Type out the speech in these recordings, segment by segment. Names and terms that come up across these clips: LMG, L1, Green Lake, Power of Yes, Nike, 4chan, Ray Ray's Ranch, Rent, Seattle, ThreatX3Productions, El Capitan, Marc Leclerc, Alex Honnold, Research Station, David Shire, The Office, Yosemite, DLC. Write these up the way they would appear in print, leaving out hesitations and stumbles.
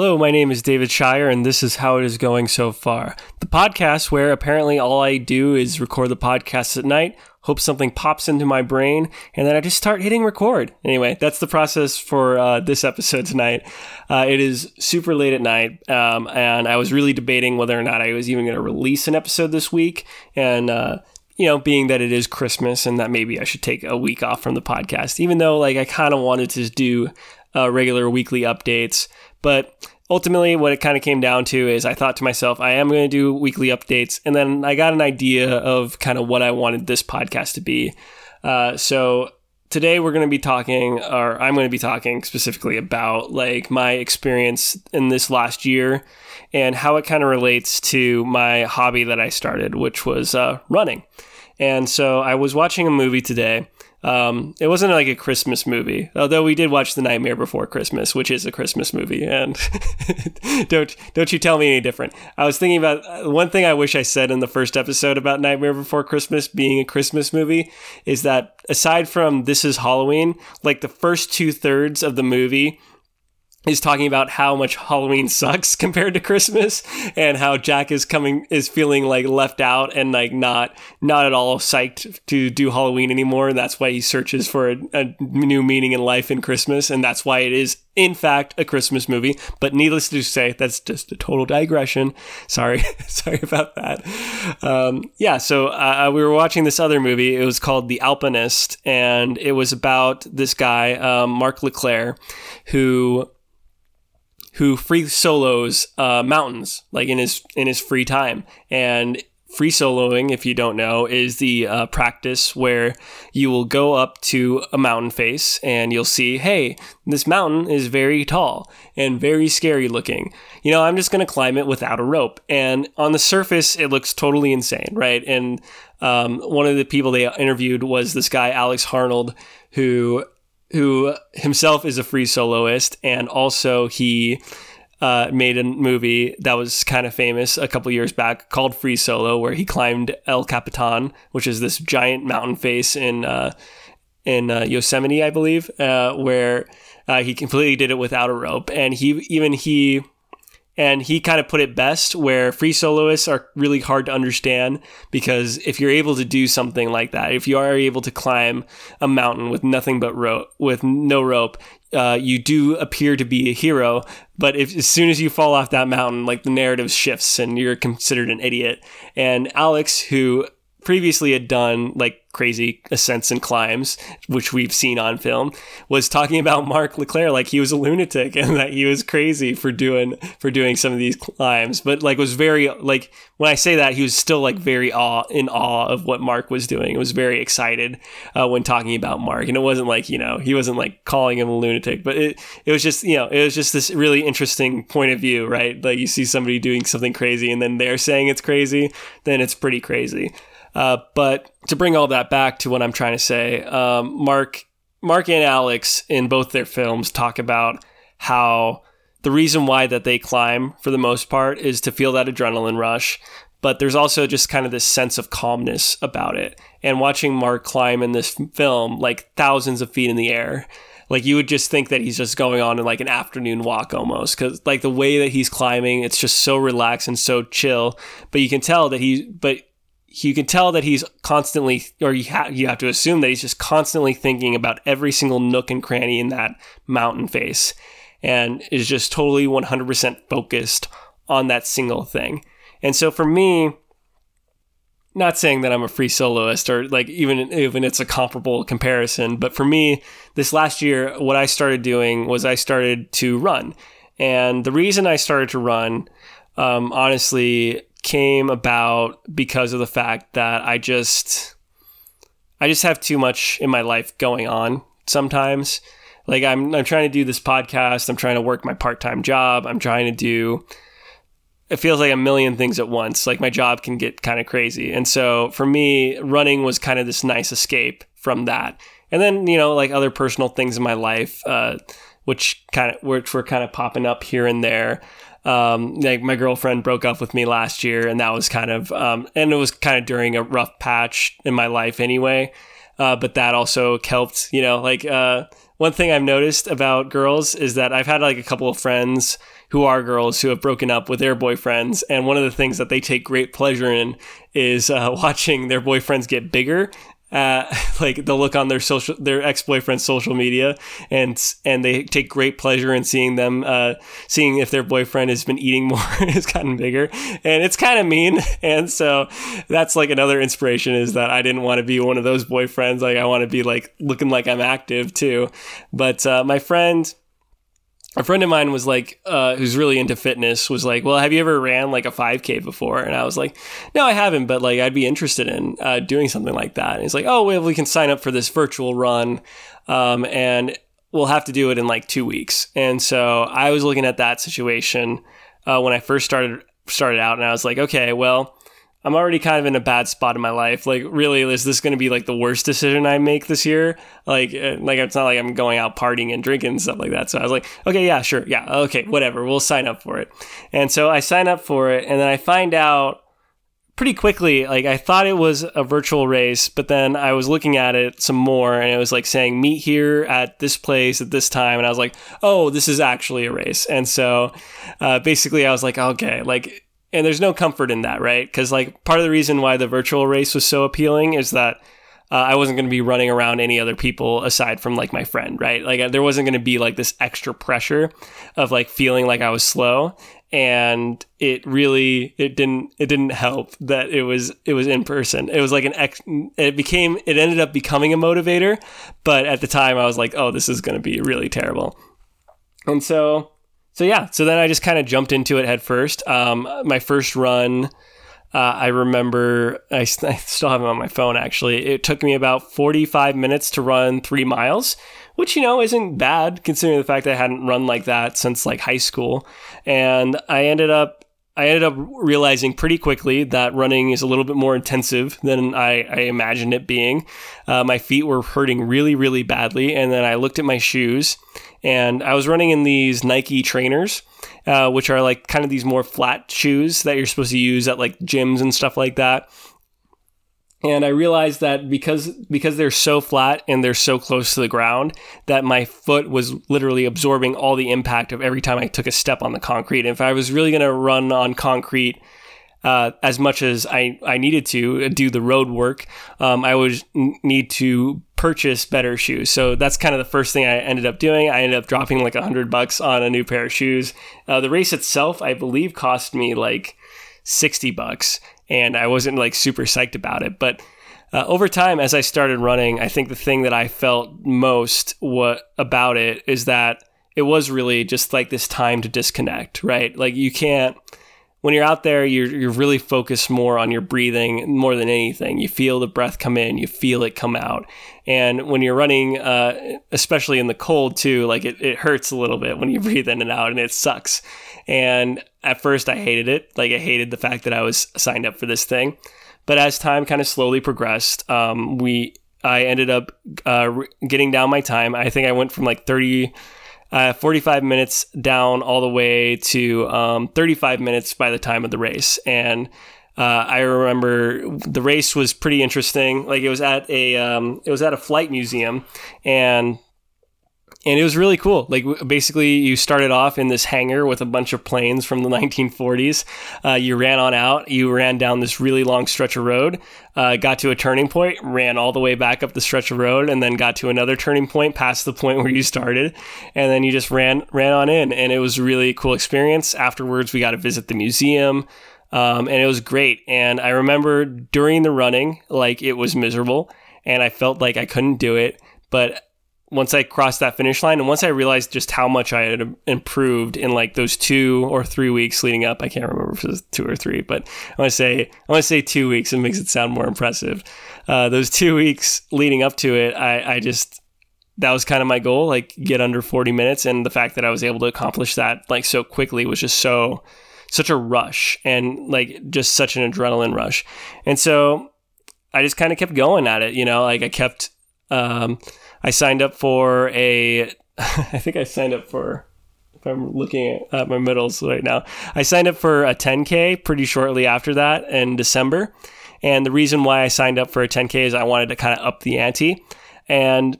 Hello, my name is David Shire, and this is How It Is Going So Far, the podcast where apparently all I do is record the podcast at night, hope something pops into my brain, and then I just start hitting record. Anyway, that's the process for this episode tonight. It is super late at night, and I was really debating whether or not I was even going to release an episode this week, and you know, being that it is Christmas and that maybe I should take a week off from the podcast, even though like I kind of wanted to do regular weekly updates. But ultimately, what it kind of came down to is I thought to myself, I am going to do weekly updates. And then I got an idea of kind of what I wanted this podcast to be. So today we're going to be talking, or I'm going to be talking specifically about like my experience in this last year and how it kind of relates to my hobby that I started, which was running. And so I was watching a movie today. It wasn't like a Christmas movie, although we did watch The Nightmare Before Christmas, which is a Christmas movie, and don't you tell me any different. I was thinking about one thing I wish I said in the first episode about Nightmare Before Christmas being a Christmas movie is that aside from This Is Halloween, like the first 2/3 of the movie is talking about how much Halloween sucks compared to Christmas and how Jack is feeling like left out and like not at all psyched to do Halloween anymore. And that's why he searches for a new meaning in life in Christmas. And that's why it is, in fact, a Christmas movie. But needless to say, that's just a total digression. Sorry about that. We were watching this other movie. It was called The Alpinist. And it was about this guy, Marc Leclerc, who free solos mountains like in his free time. And free soloing, if you don't know, is the practice where you will go up to a mountain face and you'll see, hey, this mountain is very tall and very scary looking. You know, I'm just going to climb it without a rope. And on the surface, it looks totally insane, right? And one of the people they interviewed was this guy, Alex Honnold, who himself is a free soloist, and also he made a movie that was kind of famous a couple years back called Free Solo, where he climbed El Capitan, which is this giant mountain face in Yosemite, I believe, where he completely did it without a rope. And he kind of put it best, where free soloists are really hard to understand, because if you're able to do something like that, if you are able to climb a mountain with nothing but rope, you do appear to be a hero. But as soon as you fall off that mountain, like the narrative shifts and you're considered an idiot. And Alex, who previously had done like crazy ascents and climbs, which we've seen on film, was talking about Marc Leclerc like he was a lunatic and that he was crazy for doing some of these climbs, but like was very, like when I say that, he was still like very in awe of what Marc was doing. It was very excited when talking about Marc, and it wasn't like, you know, he wasn't like calling him a lunatic, but it was just, you know, it was just this really interesting point of view, right? Like you see somebody doing something crazy and then they're saying it's crazy, then it's pretty crazy. But to bring all that back to what I'm trying to say, Marc and Alex in both their films talk about how the reason why that they climb for the most part is to feel that adrenaline rush, but there's also just kind of this sense of calmness about it. And watching Marc climb in this film, like thousands of feet in the air, like you would just think that he's just going on in like an afternoon walk almost, because like the way that he's climbing, it's just so relaxed and so chill, but you can tell that you can tell that he's constantly, or you have to assume that he's just constantly thinking about every single nook and cranny in that mountain face, and is just totally 100% focused on that single thing. And so for me, not saying that I'm a free soloist or like even it's a comparable comparison, but for me, this last year, what I started doing was I started to run. And the reason I started to run, honestly, came about because of the fact that I just have too much in my life going on sometimes. Like I'm trying to do this podcast, I'm trying to work my part-time job, I'm trying to do, it feels like a million things at once. Like my job can get kind of crazy. And so for me, running was kind of this nice escape from that. And then, you know, like other personal things in my life, which were kind of popping up here and there. Like my girlfriend broke up with me last year, and that was kind of, and it was kind of during a rough patch in my life anyway. But that also helped, you know, like, One thing I've noticed about girls is that I've had like a couple of friends who are girls who have broken up with their boyfriends. And one of the things that they take great pleasure in is watching their boyfriends get bigger. Like they'll look on their ex-boyfriend's social media and they take great pleasure in seeing them, seeing if their boyfriend has been eating more and has gotten bigger, and it's kind of mean. And so that's like another inspiration, is that I didn't want to be one of those boyfriends. Like I want to be like looking like I'm active too. But, a friend of mine was like, who's really into fitness, was like, well, have you ever ran like a 5K before? And I was like, no, I haven't, but like, I'd be interested in doing something like that. And he's like, oh, well, we can sign up for this virtual run and we'll have to do it in like 2 weeks. And so I was looking at that situation when I first started out, and I was like, okay, well, I'm already kind of in a bad spot in my life. Like, really, is this going to be like the worst decision I make this year? Like it's not like I'm going out partying and drinking and stuff like that. So I was like, okay, yeah, sure. Yeah. Okay, whatever. We'll sign up for it. And so I sign up for it, and then I find out pretty quickly, like I thought it was a virtual race, but then I was looking at it some more and it was like saying meet here at this place at this time. And I was like, oh, this is actually a race. And so basically I was like, okay, like, and there's no comfort in that, right? Because like part of the reason why the virtual race was so appealing is that I wasn't going to be running around any other people aside from like my friend, right? Like there wasn't going to be like this extra pressure of like feeling like I was slow. And it didn't help that it was in person. It was like it ended up becoming a motivator. But at the time I was like, oh, this is going to be really terrible. And so then I just kind of jumped into it head first. My first run, I remember, I still have it on my phone, actually. It took me about 45 minutes to run 3 miles, which, you know, isn't bad considering the fact that I hadn't run like that since like high school. And I ended up realizing pretty quickly that running is a little bit more intensive than I imagined it being. My feet were hurting really, really badly. And then I looked at my shoes, and I was running in these Nike trainers, which are like kind of these more flat shoes that you're supposed to use at like gyms and stuff like that. And I realized that because they're so flat and they're so close to the ground, that my foot was literally absorbing all the impact of every time I took a step on the concrete. And if I was really going to run on concrete as much as I needed to do the road work, I would need to purchase better shoes. So that's kind of the first thing I ended up doing. I ended up dropping like $100 on a new pair of shoes. The race itself, I believe, cost me like $60. And I wasn't like super psyched about it. But over time, as I started running, I think the thing that I felt most about it is that it was really just like this time to disconnect, right? Like you can't, when you're out there, you're really focused more on your breathing more than anything. You feel the breath come in, you feel it come out. And when you're running, especially in the cold too, like it hurts a little bit when you breathe in and out, and it sucks. And at first I hated it. Like I hated the fact that I was signed up for this thing. But as time kind of slowly progressed, I ended up getting down my time. I think I went from like 45 minutes down all the way to 35 minutes by the time of the race. And I remember the race was pretty interesting. Like it was at a flight museum, and it was really cool. Like basically you started off in this hangar with a bunch of planes from the 1940s. You ran on out, you ran down this really long stretch of road, got to a turning point, ran all the way back up the stretch of road, and then got to another turning point past the point where you started. And then you just ran on in, and it was a really cool experience. Afterwards, we got to visit the museum. And it was great. And I remember during the running, like it was miserable and I felt like I couldn't do it. But once I crossed that finish line, and once I realized just how much I had improved in like those 2 or 3 weeks leading up, I can't remember if it was 2 or 3, but I want to say 2 weeks. It makes it sound more impressive. Those 2 weeks leading up to it, I just, that was kind of my goal, like get under 40 minutes. And the fact that I was able to accomplish that like so quickly was just such a rush, and like just such an adrenaline rush. And so I just kind of kept going at it, you know, like I kept, I signed up for if I'm looking at my middles right now, I signed up for a 10K pretty shortly after that in December. And the reason why I signed up for a 10K is I wanted to kind of up the ante. And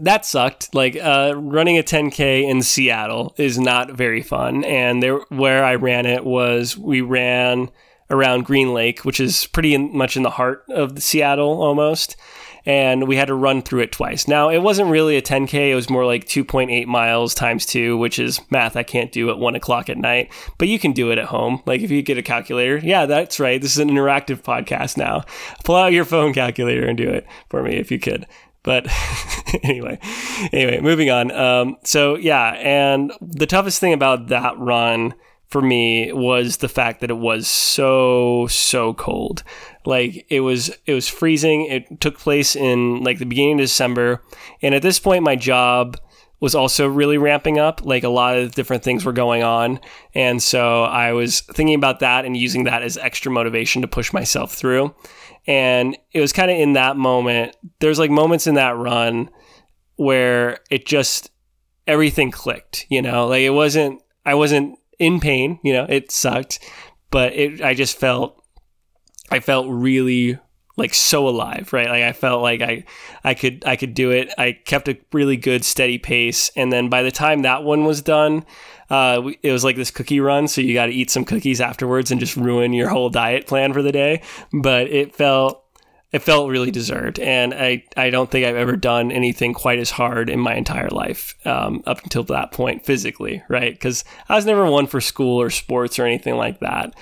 that sucked. Like, running a 10K in Seattle is not very fun. And there, where I ran it was, we ran around Green Lake, which is pretty much in the heart of Seattle almost. And we had to run through it twice. Now, it wasn't really a 10K. It was more like 2.8 miles times 2, which is math I can't do at 1 o'clock at night. But you can do it at home. Like, if you get a calculator. Yeah, that's right. This is an interactive podcast now. Pull out your phone calculator and do it for me if you could. But anyway, moving on. So, yeah. And the toughest thing about that run for me was the fact that it was so cold. Like, it was freezing. It took place in like the beginning of December. And at this point, my job was also really ramping up. Like, a lot of different things were going on. And so I was thinking about that and using that as extra motivation to push myself through. And it was kind of in that moment. There's like moments in that run where it just, everything clicked, you know, like I wasn't in pain, you know, it sucked, but I felt really like so alive, right? Like, I felt like I could do it. I kept a really good steady pace. And then by the time that one was done, it was like this cookie run. So you got to eat some cookies afterwards and just ruin your whole diet plan for the day. But it felt really deserved. And I don't think I've ever done anything quite as hard in my entire life, up until that point physically, right? Because I was never one for school or sports or anything like that.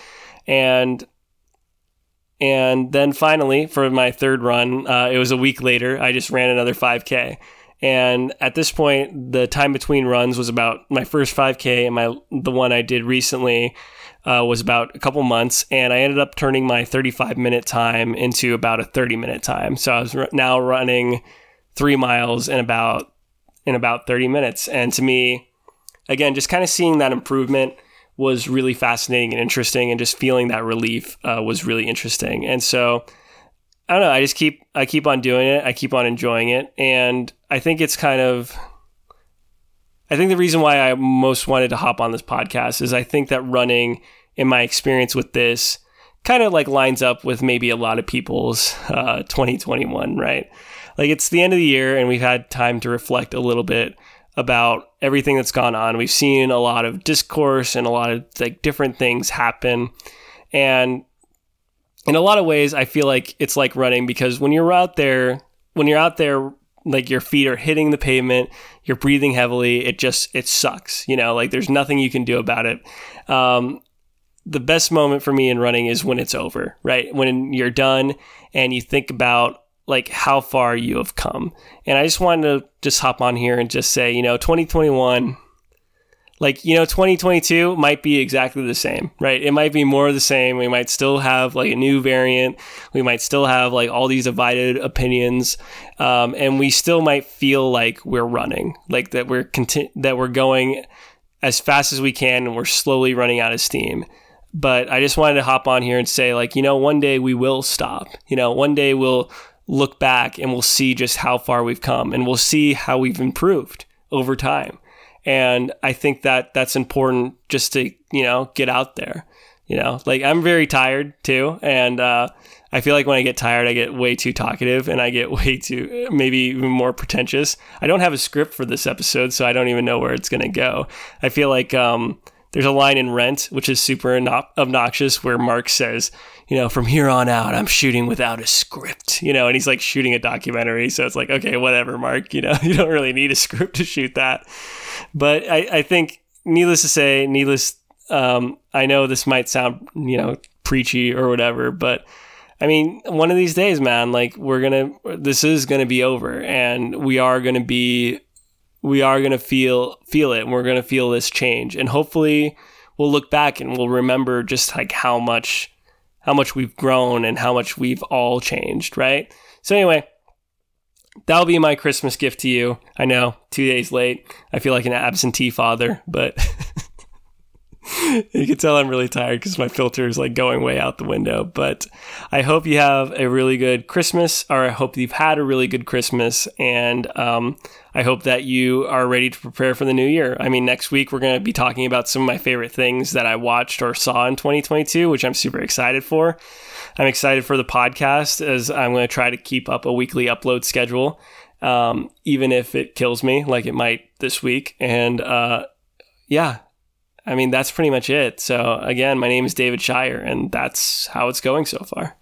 And then finally, for my third run, it was a week later, I just ran another 5K. And at this point, the time between runs was about my first 5K and the one I did recently was about a couple months. And I ended up turning my 35-minute time into about a 30-minute time. So I was now running 3 miles in about 30 minutes. And to me, again, just kind of seeing that improvement was really fascinating and interesting, and just feeling that relief was really interesting. And so, I don't know, I keep on doing it. I keep on enjoying it. And I think the reason why I most wanted to hop on this podcast is I think that running, in my experience with this, kind of like lines up with maybe a lot of people's 2021, right? Like, it's the end of the year and we've had time to reflect a little bit about everything that's gone on. We've seen a lot of discourse and a lot of like different things happen. And in a lot of ways, I feel like it's like running, because when you're out there, like, your feet are hitting the pavement, you're breathing heavily, it sucks, you know, like, there's nothing you can do about it. The best moment for me in running is when it's over, right? When you're done and you think about like how far you have come. And I just wanted to just hop on here and just say, you know, 2021, like, you know, 2022 might be exactly the same, right? It might be more of the same. We might still have like a new variant. We might still have like all these divided opinions. And we still might feel like we're running, like that we're going as fast as we can and we're slowly running out of steam. But I just wanted to hop on here and say, like, you know, one day we will stop, you know, one day we'll look back and we'll see just how far we've come, and we'll see how we've improved over time. And I think that that's important, just to, you know, get out there, you know, like, I'm very tired too. And, I feel like when I get tired, I get way too talkative and I get way too, maybe even more pretentious. I don't have a script for this episode, so I don't even know where it's going to go. I feel like, there's a line in Rent, which is super obnoxious, where Mark says, you know, from here on out, I'm shooting without a script, you know, and he's like shooting a documentary. So it's like, okay, whatever, Mark, you know, you don't really need a script to shoot that. But I think, needless to say, I know this might sound, you know, preachy or whatever, but I mean, one of these days, man, like, this is going to be over, and we are going to feel it, and we're going to feel this change. And hopefully we'll look back and we'll remember just like how much we've grown and how much we've all changed, right? So anyway, that'll be my Christmas gift to you. I know, 2 days late. I feel like an absentee father, but you can tell I'm really tired because my filter is like going way out the window. But I hope you have a really good Christmas, or I hope you've had a really good Christmas. And I hope that you are ready to prepare for the new year. I mean, next week, we're going to be talking about some of my favorite things that I watched or saw in 2022, which I'm super excited for. I'm excited for the podcast, as I'm going to try to keep up a weekly upload schedule. even if it kills me, like it might this week. And yeah, I mean, that's pretty much it. So again, my name is David Shire, and that's how it's going so far.